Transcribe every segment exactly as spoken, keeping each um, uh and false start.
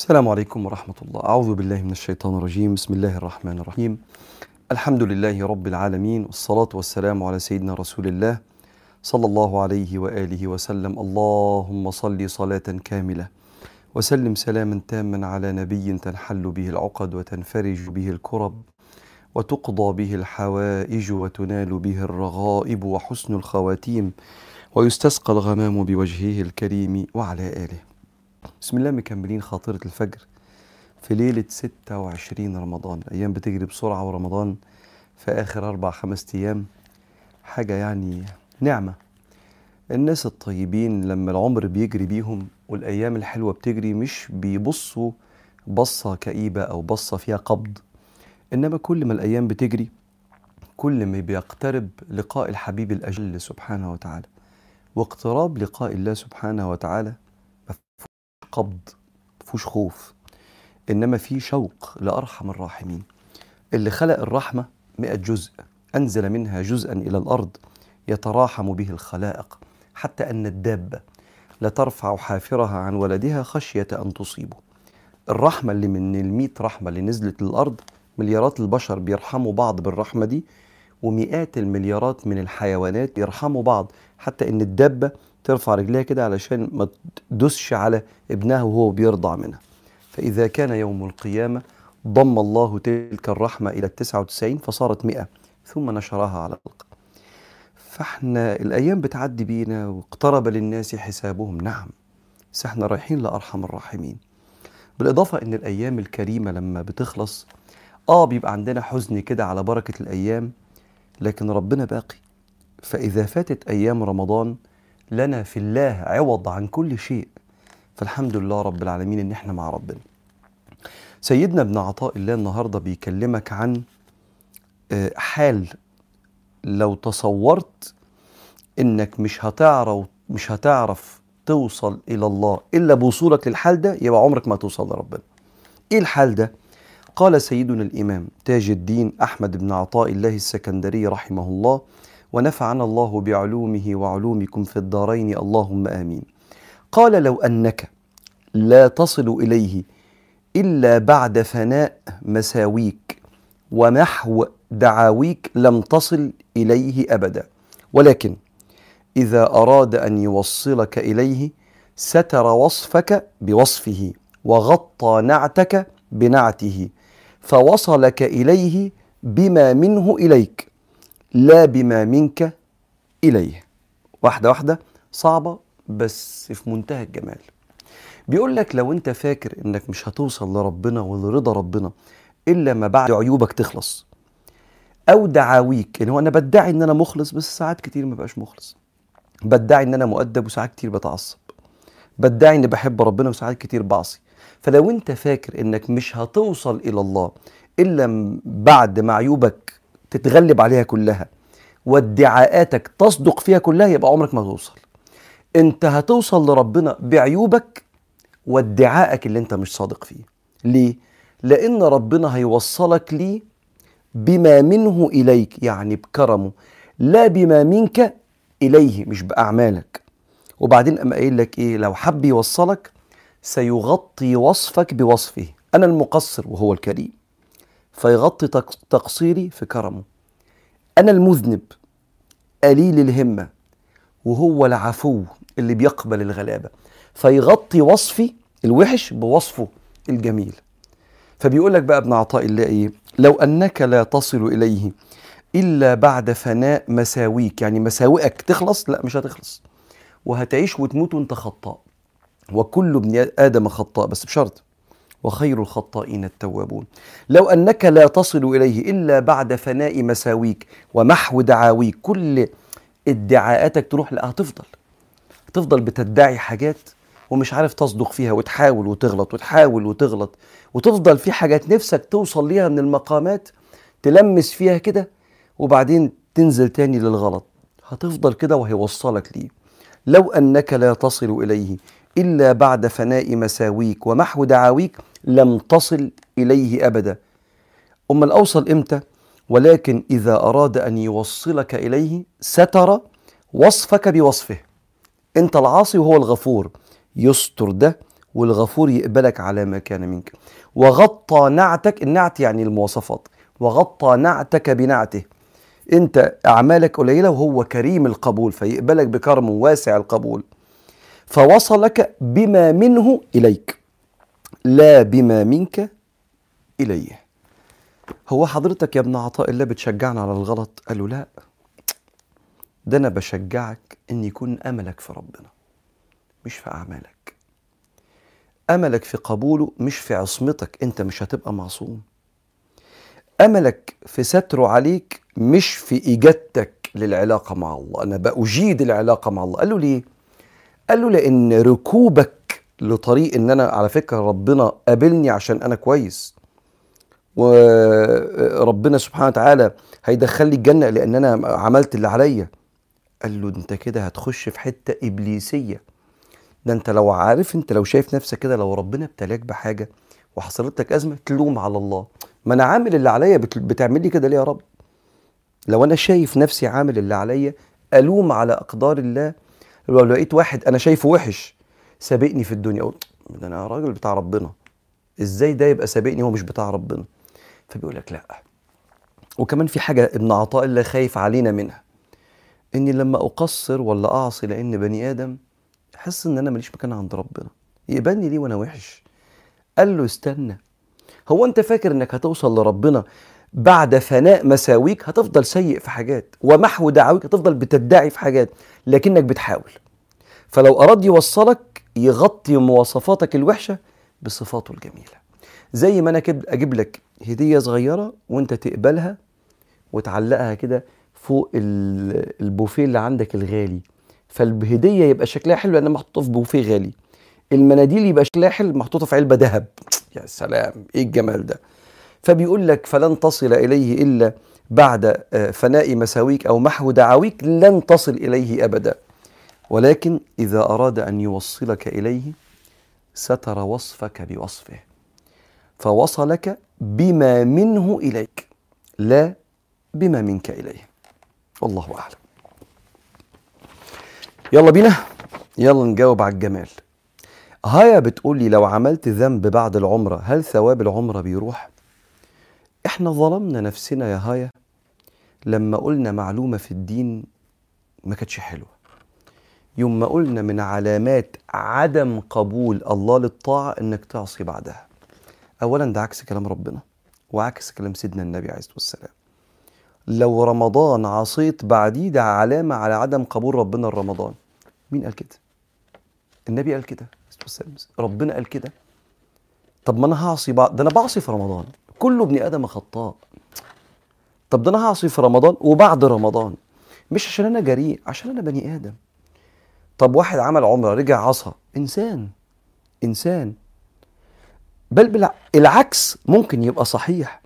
السلام عليكم ورحمة الله. أعوذ بالله من الشيطان الرجيم. بسم الله الرحمن الرحيم. الحمد لله رب العالمين، والصلاة والسلام على سيدنا رسول الله صلى الله عليه وآله وسلم. اللهم صل صلاة كاملة وسلم سلاما تاما على نبي تنحل به العقد وتنفرج به الكرب وتقضى به الحوائج وتنال به الرغائب وحسن الخواتيم ويستسقى الغمام بوجهه الكريم وعلى آله. بسم الله، مكملين خاطرة الفجر في ليلة ستة وعشرين رمضان. الأيام بتجري بسرعة، ورمضان في آخر أربع خمس أيام حاجة يعني نعمة. الناس الطيبين لما العمر بيجري بيهم والأيام الحلوة بتجري مش بيبصوا بصة كئيبة أو بصة فيها قبض، إنما كل ما الأيام بتجري كل ما بيقترب لقاء الحبيب الأجل سبحانه وتعالى، واقتراب لقاء الله سبحانه وتعالى قبض مفيهوش خوف، انما في شوق لارحم الراحمين اللي خلق الرحمه مئة جزء، انزل منها جزءا الى الارض يتراحم به الخلائق، حتى ان الدابه لترفع حافرها عن ولدها خشيه ان تصيبه. الرحمه اللي من المئة رحمه اللي نزلت للارض، مليارات البشر بيرحموا بعض بالرحمه دي، ومئات المليارات من الحيوانات يرحموا بعض، حتى ان الدابه ترفع رجليها كده علشان ما تدسش على ابنها وهو بيرضع منها. فإذا كان يوم القيامة ضم الله تلك الرحمة إلى التسعة وتسعين فصارت مئة، ثم نشرها على الخلق. فإحنا الأيام بتعدي بينا واقترب للناس حسابهم، نعم، بس إحنا رايحين لأرحم الراحمين. بالإضافة إن الأيام الكريمة لما بتخلص آه بيبقى عندنا حزن كده على بركة الأيام، لكن ربنا باقي. فإذا فاتت أيام رمضان لنا في الله عوض عن كل شيء، فالحمد لله رب العالمين ان احنا مع ربنا. سيدنا ابن عطاء الله النهارده بيكلمك عن حال لو تصورت انك مش هتعرف مش هتعرف توصل الى الله الا بوصولك للحال ده، يبقى عمرك ما توصل لربنا. ايه الحال ده؟ قال سيدنا الامام تاج الدين احمد بن عطاء الله السكندري رحمه الله، ونفعنا الله بعلومه وعلومكم في الدارين اللهم آمين. قال: لو أنك لا تصل إليه إلا بعد فناء مساويك ومحو دعاويك لم تصل إليه أبدا، ولكن إذا أراد أن يوصلك إليه ستر وصفك بوصفه وغطى نعتك بنعته، فوصلك إليه بما منه إليك لا بما منك إليه. واحدة واحدة، صعبة بس في منتهى الجمال. بيقول لك لو أنت فاكر إنك مش هتوصل لربنا ولرضا ربنا إلا ما بعد عيوبك تخلص أو دعاويك، يعني هو أنا بدعي إن أنا مخلص بس ساعات كتير ما بقاش مخلص، بدعي إن أنا مؤدب وساعات كتير بتعصب، بدعي إني بحب ربنا وساعات كتير بعصي. فلو أنت فاكر إنك مش هتوصل إلى الله إلا بعد ما عيوبك تتغلب عليها كلها وادعاءاتك تصدق فيها كلها، يبقى عمرك ما توصل. انت هتوصل لربنا بعيوبك وادعائك اللي انت مش صادق فيه. ليه؟ لان ربنا هيوصلك ليه بما منه اليك، يعني بكرمه، لا بما منك اليه، مش باعمالك. وبعدين اما قايل لك ايه؟ لو حب يوصلك سيغطي وصفك بوصفه. انا المقصر وهو الكريم فيغطي تقصيري في كرمه، أنا المذنب قليل الهمة وهو العفو اللي بيقبل الغلابة فيغطي وصفي الوحش بوصفه الجميل. فبيقول لك بقى ابن عطاء الله إيه؟ لو أنك لا تصل إليه إلا بعد فناء مساويك، يعني مساوئك تخلص، لا مش هتخلص وهتعيش وتموت وانت خطاء، وكل ابن آدم خطاء، بس بشرط وخير الخطائين التوابون. لو أنك لا تصل إليه إلا بعد فناء مساويك ومحو دعاويك، كل ادعاءاتك تروح، لا هتفضل هتفضل بتدعي حاجات ومش عارف تصدق فيها، وتحاول وتغلط وتحاول وتغلط، وتفضل في حاجات نفسك توصل ليها من المقامات تلمس فيها كده وبعدين تنزل تاني للغلط، هتفضل كده وهيوصلك ليه. لو أنك لا تصل إليه إلا بعد فناء مساويك ومحو دعاويك لم تصل إليه أبدا. أما الأوصل إمتى؟ ولكن إذا أراد أن يوصلك إليه ستر وصفك بوصفه. أنت العاصي وهو الغفور، يستر ده والغفور يقبلك على ما كان منك. وغطى نعتك، النعت يعني المواصفات، وغطى نعتك بنعته، انت اعمالك قليله وهو كريم القبول فيقبلك بكرم واسع القبول. فوصلك بما منه اليك لا بما منك اليه. هو حضرتك يا ابن عطاء الله بتشجعنا على الغلط؟ قال له لا، ده انا بشجعك ان يكون املك في ربنا مش في اعمالك، املك في قبوله مش في عصمتك، انت مش هتبقى معصوم، املك في ستره عليك مش في اجادتك للعلاقه مع الله. انا باجيد العلاقه مع الله. قال له ليه؟ قال له لان ركوبك لطريق ان انا على فكره ربنا قابلني عشان انا كويس، وربنا سبحانه وتعالى هيدخل لي الجنه لان انا عملت اللي عليا. قال له انت كده هتخش في حته ابليسيه. ده انت لو عارف، انت لو شايف نفسك كده، لو ربنا ابتلاك بحاجه وحصلت لك ازمه تلوم على الله، ما انا عامل اللي عليا، بتعمل لي كده ليه يا رب؟ لو انا شايف نفسي عامل اللي عليا الوم على اقدار الله. لو لقيت واحد انا شايفه وحش سابقني في الدنيا اقول ده انا راجل بتاع ربنا، ازاي ده يبقى سابقني هو مش بتاع ربنا؟ فبيقول لك لا. وكمان في حاجه ابن عطاء الله خايف علينا منها، اني لما اقصر ولا اعصي لان بني ادم احس ان انا ماليش مكان عند ربنا، يقبلني ليه وانا وحش؟ قال له استنى، هو انت فاكر انك هتوصل لربنا بعد فناء مساويك؟ هتفضل سيء في حاجات ومحو دعاويك، هتفضل بتدعي في حاجات لكنك بتحاول. فلو اراد يوصلك يغطي مواصفاتك الوحشه بصفاته الجميله. زي ما انا اجيب لك هديه صغيره وانت تقبلها وتعلقها كده فوق البوفيه اللي عندك الغالي، فالهديه يبقى شكلها حلو لانها محطوطه في بوفيه غالي، المناديل يبقى شكلها حلو محطوطه في علبه ذهب. يا سلام، ايه الجمال ده! فبيقول لك فلن تصل اليه الا بعد فناء مساويك او محو دعاويك، لن تصل اليه ابدا. ولكن اذا اراد ان يوصلك اليه ستر وصفك بوصفه، فوصلك بما منه اليك لا بما منك اليه. والله اعلم. يلا بينا، يلا نجاوب على الجمال. هيا بتقول لي لو عملت ذنب بعد العمره هل ثواب العمره بيروح؟ احنا ظلمنا نفسنا يا هايا لما قلنا معلومه في الدين ما كانتش حلوه. يوم ما قلنا من علامات عدم قبول الله للطاعه انك تعصي بعدها. اولا ده عكس كلام ربنا وعكس كلام سيدنا النبي عليه الصلاه والسلام. لو رمضان عصيت بعديه ده علامه على عدم قبول ربنا لرمضان. مين قال كده؟ النبي قال كده، ربنا قال كده. طب ما انا هعصي بعد، ده انا بعصي في رمضان، كله ابن ادم خطاء. طب ده انا هعصي في رمضان وبعد رمضان، مش عشان انا جريء، عشان انا بني ادم. طب واحد عمل عمره رجع عصى، انسان انسان. بل بالعكس ممكن يبقى صحيح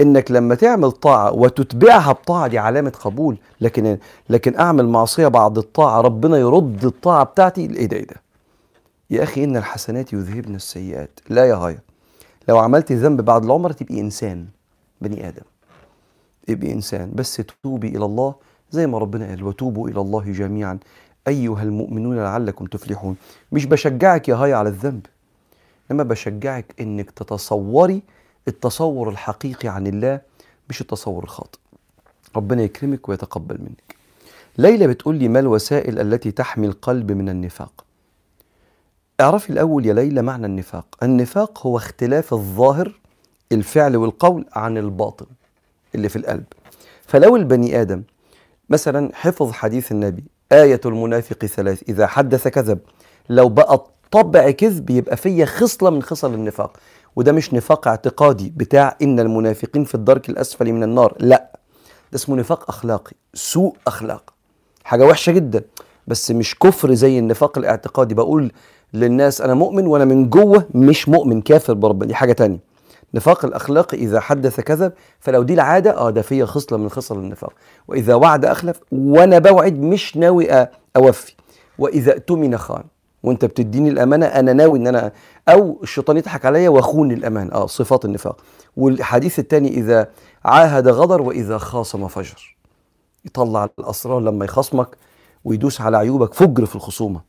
انك لما تعمل طاعه وتتبعها بطاعه دي علامه قبول، لكن لكن اعمل معصيه بعد الطاعه ربنا يرد الطاعه بتاعتي. ايه ده ايه ده يا اخي؟ ان الحسنات يذهبن السيئات. لا يا هايا، لو عملت ذنب بعد العمر تبقي انسان، بني ادم، ابقي انسان بس توبي الى الله زي ما ربنا قال وتوبوا الى الله جميعا ايها المؤمنون لعلكم تفلحون. مش بشجعك يا هايا على الذنب، انما بشجعك انك تتصوري التصور الحقيقي عن الله مش التصور الخاطئ. ربنا يكرمك ويتقبل منك. ليلى بتقول لي ما الوسائل التي تحمي القلب من النفاق؟ اعرفي الأول يا ليلى معنى النفاق. النفاق هو اختلاف الظاهر الفعل والقول عن الباطن اللي في القلب. فلو البني آدم مثلا حفظ حديث النبي آية المنافق ثلاث، إذا حدث كذب، لو بقى الطبع كذب يبقى فيا خصلة من خصل النفاق. وده مش نفاق اعتقادي بتاع إن المنافقين في الدرك الأسفل من النار، لا، ده اسمه نفاق أخلاقي، سوء أخلاق، حاجة وحشة جدا، بس مش كفر زي النفاق الاعتقادي. بقول للناس انا مؤمن وانا من جوه مش مؤمن، كافر بربنا، دي حاجه تانية. نفاق الاخلاق اذا حدث كذب، فلو دي العاده اه ده فيا خصله من خصال النفاق. واذا وعد اخلف، وانا بوعد مش ناوي اوفي. واذا اؤتمن خان، وانت بتديني الامانه انا ناوي ان انا، او الشيطان يضحك عليا واخون الامانه. اه صفات النفاق. والحديث الثاني اذا عاهد غدر واذا خاصم فجر، يطلع الاسرار لما يخاصمك ويدوس على عيوبك، فجر في الخصومه.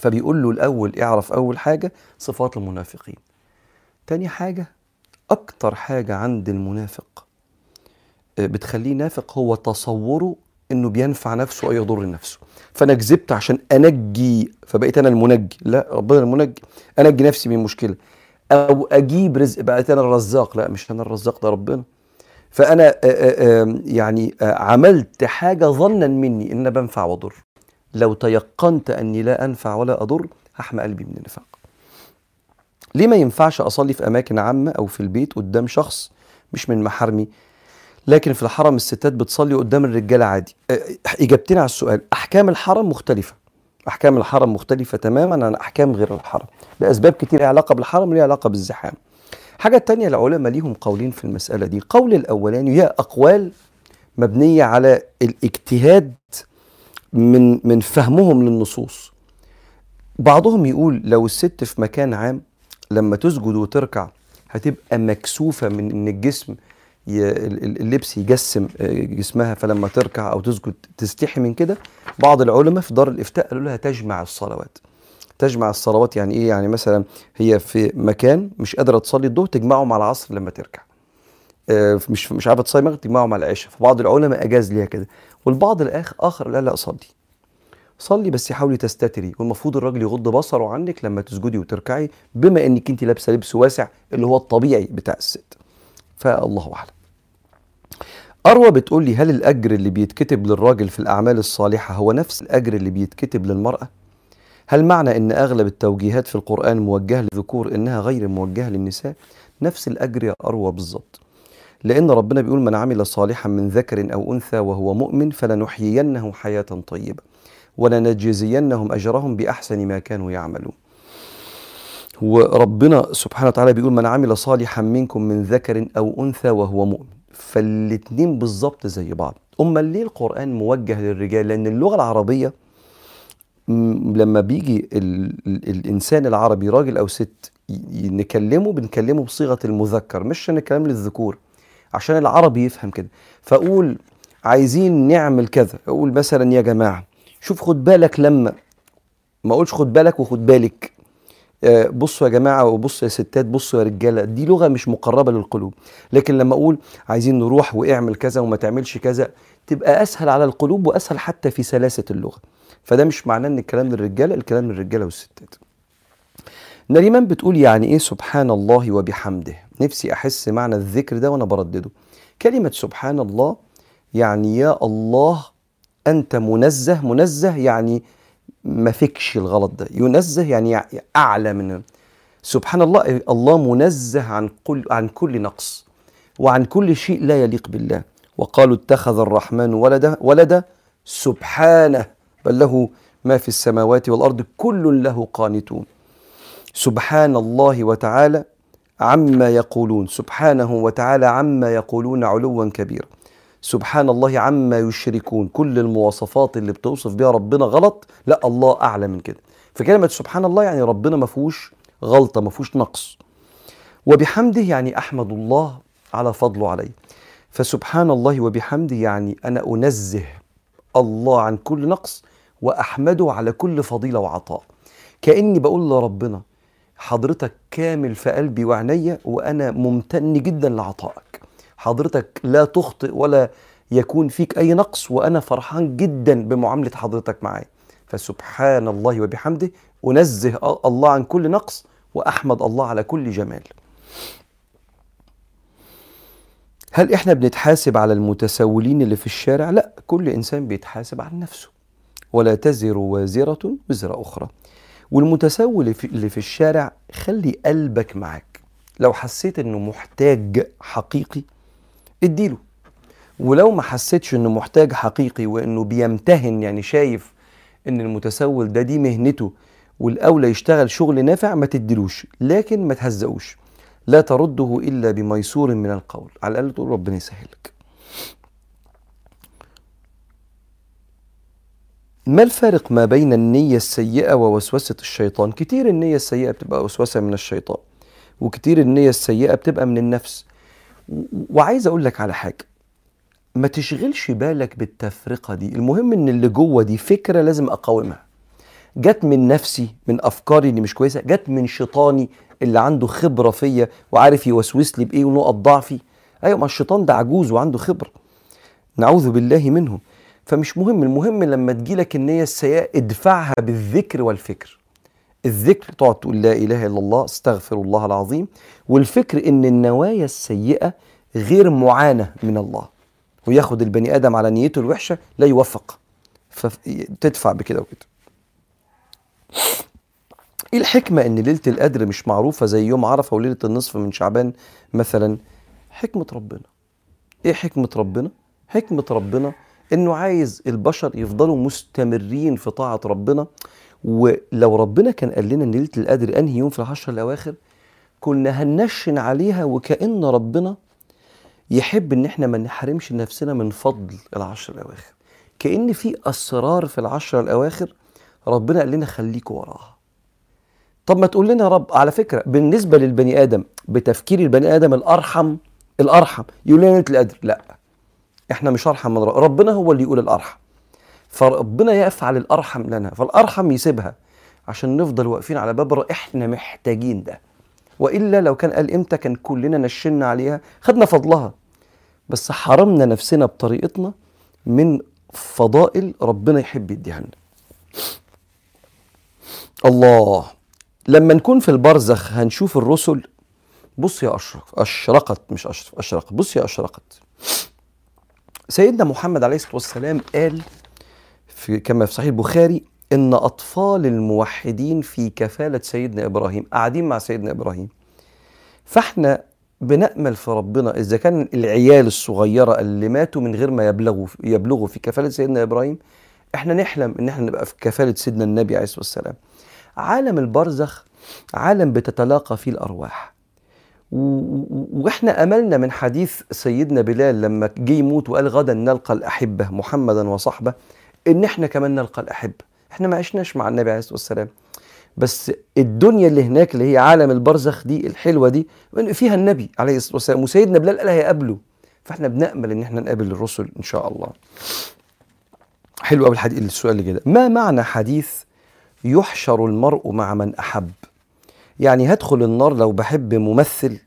فبيقول له الأول اعرف أول حاجة صفات المنافقين. تاني حاجة، أكتر حاجة عند المنافق بتخليه نافق هو تصوره إنه بينفع نفسه أو يضر نفسه. فأنا كذبت عشان أنجي فبقيت أنا المنجي، لا ربنا المنجي، أنجي نفسي من المشكلة. أو أجيب رزق بقيت أنا الرزاق، لا مش أنا الرزاق ده ربنا. فأنا آآ آآ يعني آآ عملت حاجة ظنا مني إن بنفع وأضر. لو تيقنت أني لا أنفع ولا أضر هحمى قلبي من النفاق. ليه ما ينفعش أصلي في أماكن عامة أو في البيت قدام شخص مش من محارمي، لكن في الحرم الستات بتصلي قدام الرجالة عادي؟ إجابتين على السؤال، أحكام الحرم مختلفة. أحكام الحرم مختلفة تماما عن أحكام غير الحرم لأسباب كتير ليها علاقة بالحرم وليها علاقة بالزحام. الحاجة التانية، العلماء ليهم قولين في المسألة دي. قول الأولاني هي أقوال مبنية على الاجتهاد من من فهمهم للنصوص. بعضهم يقول لو الست في مكان عام لما تسجد وتركع هتبقى مكسوفة من ان الجسم اللبس يجسم جسمها، فلما تركع او تسجد تستحي من كده. بعض العلماء في دار الافتاء قالوا لها تجمع الصلوات. تجمع الصلوات يعني ايه؟ يعني مثلا هي في مكان مش قادره تصلي الظهر تجمعه مع العصر لما تركع، مش مش عارفه تصلي المغرب تجمعه مع العشاء. فبعض العلماء اجاز ليها كده، والبعض الاخر لا لا صلي صلي بس حاولي تستتري، والمفروض الراجل يغض بصره عنك لما تسجدي وتركعي بما انك انت لابسه لبس واسع اللي هو الطبيعي بتاع الست. فالله اعلم. أروى بتقول لي هل الأجر اللي بيتكتب للراجل في الأعمال الصالحة هو نفس الأجر اللي بيتكتب للمرأة؟ هل معنى أن أغلب التوجيهات في القرآن موجهة للذكور إنها غير موجهة للنساء؟ نفس الأجر يا أروى بالظبط، لأن ربنا بيقول من عمل صالحا من ذكر أو أنثى وهو مؤمن فلنحيينه حياة طيبة ولنجزينهم أجرهم بأحسن ما كانوا يعملون. وربنا سبحانه وتعالى بيقول من عمل صالحا منكم من ذكر أو أنثى وهو مؤمن، فالاتنين بالظبط زي بعض. أما ليه القرآن موجه للرجال؟ لأن اللغة العربية لما بيجي ال ال الإنسان العربي راجل أو ست نكلمه بنكلمه بصيغة المذكر مش عشان الكلام للذكور، عشان العربي يفهم كده. فأقول عايزين نعمل كذا، أقول مثلا يا جماعة شوف خد بالك، لما ما أقولش خد بالك وخد بالك. بصوا يا جماعه وبصوا يا ستات، بصوا يا رجاله، دي لغه مش مقربه للقلوب. لكن لما اقول عايزين نروح واعمل كذا وما تعملش كذا تبقى اسهل على القلوب واسهل حتى في سلاسه اللغه. فده مش معناه ان الكلام للرجاله، الكلام للرجاله والستات. نريمان بتقول يعني ايه سبحان الله وبحمده؟ نفسي احس معنى الذكر ده وانا بردده. كلمه سبحان الله يعني يا الله انت منزه، منزه يعني ما فيكش الغلط ده، ينزه يعني اعلى من سبحان الله. الله منزه عن كل عن كل نقص وعن كل شيء لا يليق بالله. وقالوا اتخذ الرحمن ولدا ولدا سبحانه بل له ما في السماوات والارض كل له قانتون. سبحان الله وتعالى عما يقولون، سبحانه وتعالى عما يقولون علوا كبيرا. سبحان الله عما يشركون، كل المواصفات اللي بتوصف بها ربنا غلط، لا الله اعلى من كده. فكلمه سبحان الله يعني ربنا ما فيهوش غلطه ما فيهوش نقص. وبحمده يعني احمد الله على فضله علي. فسبحان الله وبحمده يعني انا انزه الله عن كل نقص واحمده على كل فضيله وعطاء. كاني بقول لربنا حضرتك كامل في قلبي وعينيا وانا ممتن جدا لعطائك، حضرتك لا تخطئ ولا يكون فيك أي نقص وأنا فرحان جدا بمعاملة حضرتك معايا. فسبحان الله وبحمده أنزه الله عن كل نقص وأحمد الله على كل جمال. هل إحنا بنتحاسب على المتسولين اللي في الشارع؟ لا، كل إنسان بيتحاسب عن نفسه، ولا تزر وازرة وزر أخرى. والمتسول اللي في الشارع خلي قلبك معاك، لو حسيت إنه محتاج حقيقي اديله، ولو ما حسيتش انه محتاج حقيقي وانه بيمتهن يعني شايف ان المتسول ده دي مهنته والاولى يشتغل شغل نافع ما تديلوش، لكن ما تهزقوش. لا ترده الا بميسور من القول، على الاقل تقول ربنا يسهلك. ما الفرق ما بين النية السيئة ووسوسة الشيطان؟ كتير النية السيئة بتبقى وسوسة من الشيطان، وكتير النية السيئة بتبقى من النفس. وعايز اقول لك على حاجه، ما تشغلش بالك بالتفرقه دي، المهم ان اللي جوه دي فكره لازم اقاومها. جت من نفسي، من افكاري اللي مش كويسه، جت من شيطاني اللي عنده خبره فيا وعارف يوسوس لي بايه ونقط ضعفي. ايوه، ما الشيطان ده عجوز وعنده خبره، نعوذ بالله منه. فمش مهم، المهم لما تجيلك النيه السيئه ادفعها بالذكر والفكر. الذكر تقعد تقول لا اله الا الله، استغفر الله العظيم، والفكر ان النوايا السيئه غير معانه من الله، وياخد البني ادم على نيته الوحشه لا يوفق، فتدفع بكده وكده. ايه الحكمه ان ليله القدر مش معروفه زي يوم عرفه وليله النصف من شعبان مثلا؟ حكمه ربنا. ايه حكمه ربنا؟ حكمه ربنا انه عايز البشر يفضلوا مستمرين في طاعه ربنا. ولو ربنا كان قال لنا ان ليله القدر انهي يوم في العشر الاواخر كنا هنشن عليها، وكأن ربنا يحب ان احنا ما نحرمش نفسنا من فضل العشر الاواخر، كأن في اسرار في العشر الاواخر ربنا قال لنا خليكوا وراها. طب ما تقول لنا يا رب، على فكره بالنسبه للبني ادم بتفكير البني ادم الارحم الارحم يقول لنا ليله القدر، لا احنا مش ارحم من ربنا. ربنا هو اللي يقول الارحم، فربنا يفعل الارحم لنا، فالارحم يسيبها عشان نفضل واقفين على باب احنا محتاجين ده، والا لو كان قال امتى كان كلنا نشنا عليها خدنا فضلها، بس حرمنا نفسنا بطريقتنا من فضائل ربنا يحب يديها لنا. الله، لما نكون في البرزخ هنشوف الرسل. بص يا اشرف، اشرقت مش اشرف اشرقت بص يا اشرقت سيدنا محمد عليه الصلاه والسلام قال في كما في صحيح البخاري ان اطفال الموحدين في كفاله سيدنا ابراهيم، قاعدين مع سيدنا ابراهيم. فاحنا بنأمل في ربنا اذا كان العيال الصغيره اللي ماتوا من غير ما يبلغوا يبلغوا في كفاله سيدنا ابراهيم، احنا نحلم ان احنا نبقى في كفاله سيدنا النبي عليه الصلاه والسلام. عالم البرزخ عالم بتتلاقى فيه الارواح، واحنا املنا من حديث سيدنا بلال لما جه يموت وقال غدا نلقى الاحبه محمدا وصحبه، ان احنا كمان نلقى الاحبه. احنا ما عشناش مع النبي عليه الصلاه والسلام، بس الدنيا اللي هناك اللي هي عالم البرزخ دي الحلوه دي فيها النبي عليه الصلاه والسلام، وسيدنا بلال قال هيقابله، فاحنا بنامل ان احنا نقابل الرسل ان شاء الله. حلو قوي الحديث. السؤال اللي كده، ما معنى حديث يحشر المرء مع من احب؟ يعني هدخل النار لو بحب ممثل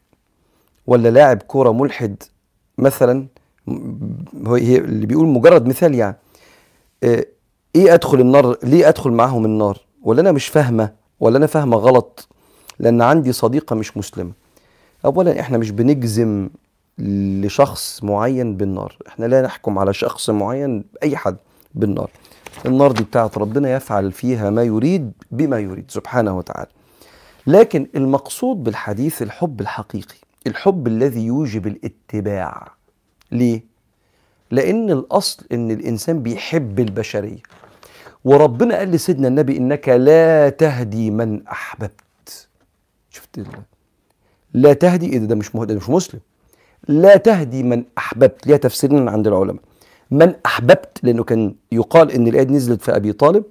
ولا لاعب كوره ملحد مثلا، هو اللي بيقول مجرد مثال يعني. ايه ادخل النار ليه؟ ادخل معاهم النار ولا انا مش فاهمه ولا انا فاهمه غلط لان عندي صديقه مش مسلمه؟ اولا احنا مش بنجزم لشخص معين بالنار، احنا لا نحكم على شخص معين اي حد بالنار. النار دي بتاعت ربنا، يفعل فيها ما يريد بما يريد سبحانه وتعالى. لكن المقصود بالحديث الحب الحقيقي، الحب الذي يوجب الاتباع. ليه؟ لأن الأصل أن الإنسان بيحب البشرية، وربنا قال لسيدنا النبي إنك لا تهدي من أحببت. شفت لا تهدي إيه؟ ده مش مهدي، مش مسلم. لا تهدي من أحببت ليها تفسيرين عند العلماء. من أحببت لأنه كان يقال إن الآية نزلت في أبي طالب،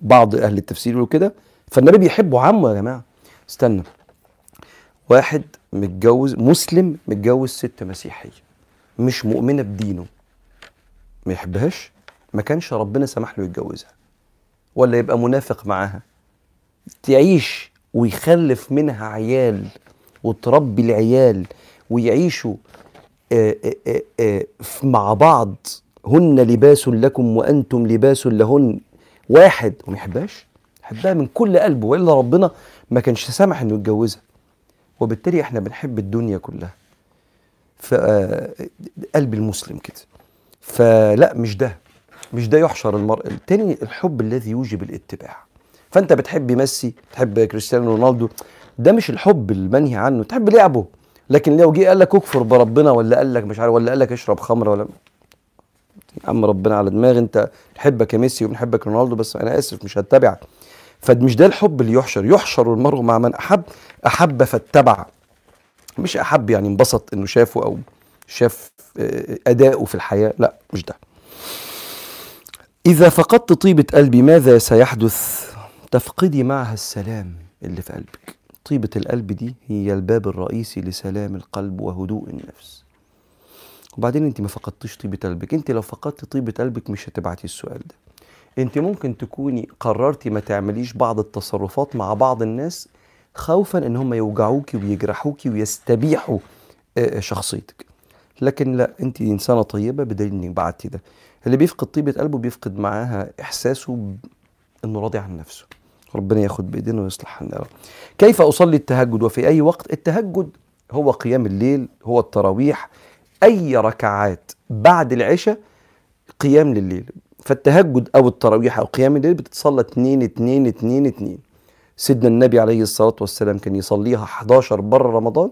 بعض أهل التفسير يقولوا كده، فالنبي بيحبه عمه يا جماعة. استنى، واحد متجوز مسلم، متجوز ست مسيحية مش مؤمنة بدينه، ما يحبهاش؟ ما كانش ربنا سمح له يتجوزها ولا يبقى منافق معاها، تعيش ويخلف منها عيال وتربي العيال ويعيشوا آآ آآ آآ مع بعض، هن لباس لكم وأنتم لباس لهن، واحد وما يحبهاش؟ حبها من كل قلبه، وإلا ربنا ما كانش سامح إنه يتجوزها. وبالتالي إحنا بنحب الدنيا كلها، فقلب المسلم كده. فلا، مش ده مش ده يحشر المرء. التاني الحب الذي يوجب الاتباع. فانت بتحب ميسي، تحب كريستيانو رونالدو، ده مش الحب المنهي عنه، تحب لعبه. لكن لو جه قال لك اكفر بربنا، ولا قال لك مش عارف، ولا قال لك اشرب خمره، ولا يا عم ربنا على دماغي، انت بنحبك يا ميسي وبنحبك رونالدو بس انا اسف مش هتبعك. فمش ده الحب اللي يحشر. يحشر المرء مع من احب، احب فاتبع، مش احب يعني انبسط انه شافه او شاف أداؤه في الحياة، لا مش ده. إذا فقدت طيبة قلبي ماذا سيحدث؟ تفقدي معها السلام اللي في قلبك. طيبة القلب دي هي الباب الرئيسي لسلام القلب وهدوء النفس. وبعدين انت ما فقدتش طيبة قلبك، انت لو فقدت طيبة قلبك مش هتبعتي السؤال ده. انت ممكن تكوني قررتي ما تعمليش بعض التصرفات مع بعض الناس خوفا ان هم يوجعوكي ويجرحوكي ويستبيحوا شخصيتك، لكن لا، انت انسانه طيبه بدليل انك بعتي ده. اللي بيفقد طيبه قلبه بيفقد معاها احساسه انه راضي عن نفسه. ربنا ياخد بايدينا ويصلح حالنا. كيف اصلي التهجد وفي اي وقت؟ التهجد هو قيام الليل، هو التراويح، اي ركعات بعد العشاء قيام لليل. فالتهجد او التراويح او قيام الليل بتتصلى اتنين اتنين اتنين اتنين. سيدنا النبي عليه الصلاه والسلام كان يصليها احد عشر بره رمضان،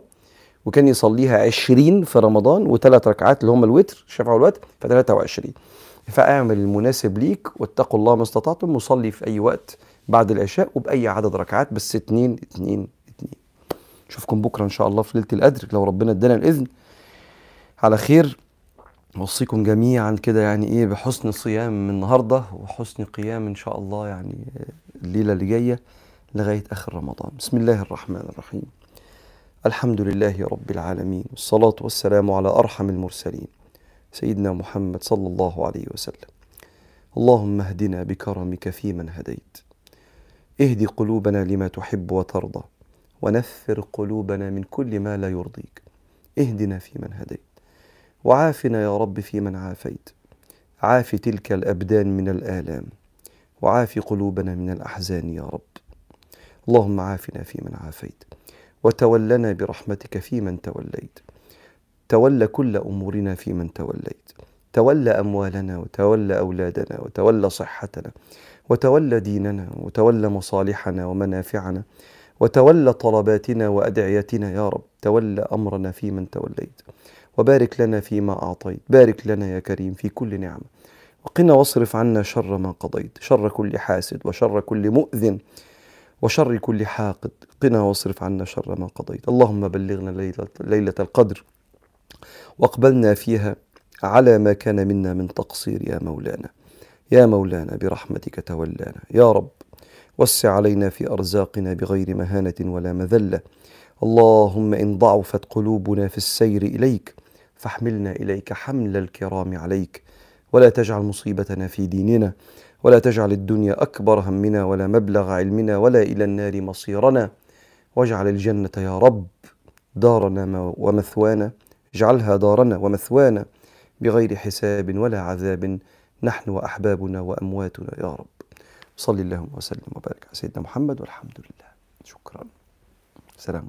وكان يصليها عشرين في رمضان، وثلاث ركعات اللي هم الوتر الشفع والوتر، ف23. فاعمل المناسب ليك واتقوا الله ما استطعتم. وصلي في اي وقت بعد العشاء وباي عدد ركعات، بس اتنين اتنين اتنين. اشوفكم بكره ان شاء الله في ليله القدر لو ربنا ادانا الاذن على خير. اوصيكم جميعا كده يعني ايه بحسن صيام من النهارده وحسن قيام ان شاء الله يعني الليله اللي جايه لغايه اخر رمضان. بسم الله الرحمن الرحيم. الحمد لله رب العالمين، والصلاة والسلام على أرحم المرسلين سيدنا محمد صلى الله عليه وسلم. اللهم اهدنا بكرمك فيمن هديت، اهد قلوبنا لما تحب وترضى، ونفر قلوبنا من كل ما لا يرضيك، اهدنا فيمن هديت، وعافنا يا رب فيمن عافيت، عاف تلك الأبدان من الآلام، وعاف قلوبنا من الأحزان يا رب. اللهم عافنا فيمن عافيت، وتولنا برحمتك فيمن توليت، تولى كل أمورنا فيمن توليت، تولى أموالنا وتولى أولادنا وتولى صحتنا وتولى ديننا وتولى مصالحنا ومنافعنا وتولى طلباتنا وأدعيتنا يا رب، تولى أمرنا فيمن توليت، وبارك لنا فيما أعطيت، بارك لنا يا كريم في كل نعمة، وقنا واصرف عنا شر ما قضيت، شر كل حاسد وشر كل مؤذن وشر كل حاقد، قنا واصرف عنا شر ما قضيت. اللهم بلغنا ليلة القدر واقبلنا فيها على ما كان منا من تقصير يا مولانا، يا مولانا برحمتك تولانا يا رب، وسع علينا في أرزاقنا بغير مهانة ولا مذلة. اللهم إن ضعفت قلوبنا في السير إليك فاحملنا إليك حمل الكرام عليك، ولا تجعل مصيبتنا في ديننا، ولا تجعل الدنيا أكبر همنا ولا مبلغ علمنا ولا إلى النار مصيرنا، واجعل الجنة يا رب دارنا ومثوانا، اجعلها دارنا ومثوانا بغير حساب ولا عذاب، نحن وأحبابنا وأمواتنا يا رب. صلى اللهم وسلم وبارك على سيدنا محمد، والحمد لله. شكرا. سلام.